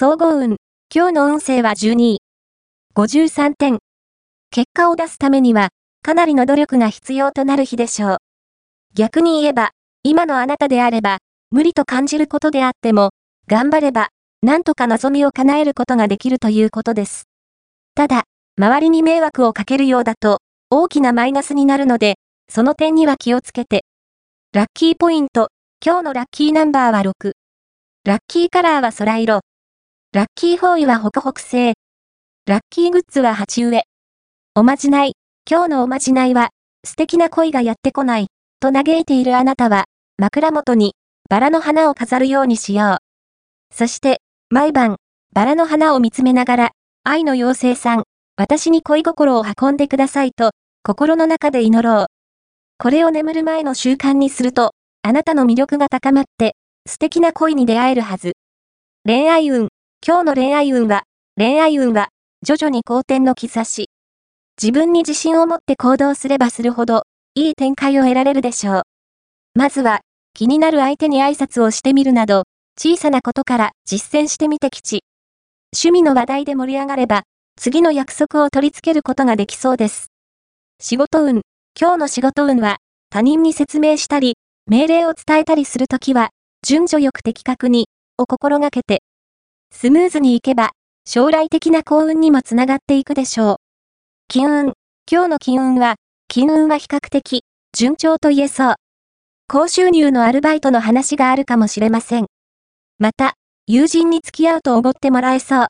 総合運。今日の運勢は12位。53点。結果を出すためには、かなりの努力が必要となる日でしょう。逆に言えば、今のあなたであれば、無理と感じることであっても、頑張れば、なんとか望みを叶えることができるということです。ただ、周りに迷惑をかけるようだと、大きなマイナスになるので、その点には気をつけて。ラッキーポイント。今日のラッキーナンバーは6。ラッキーカラーは空色。ラッキー方位は北北西。ラッキーグッズは鉢植え。おまじない。今日のおまじないは、素敵な恋がやってこない、と嘆いているあなたは、枕元に、バラの花を飾るようにしよう。そして、毎晩、バラの花を見つめながら、愛の妖精さん、私に恋心を運んでくださいと、心の中で祈ろう。これを眠る前の習慣にすると、あなたの魅力が高まって、素敵な恋に出会えるはず。恋愛運。今日の恋愛運は、徐々に好転の兆し。自分に自信を持って行動すればするほど、いい展開を得られるでしょう。まずは、気になる相手に挨拶をしてみるなど、小さなことから実践してみてきち。趣味の話題で盛り上がれば、次の約束を取り付けることができそうです。仕事運。今日の仕事運は、他人に説明したり、命令を伝えたりするときは、順序よく的確に、を心がけて。スムーズにいけば、将来的な幸運にもつながっていくでしょう。金運。今日の金運は比較的、順調と言えそう。高収入のアルバイトの話があるかもしれません。また、友人に付き合うとおごってもらえそう。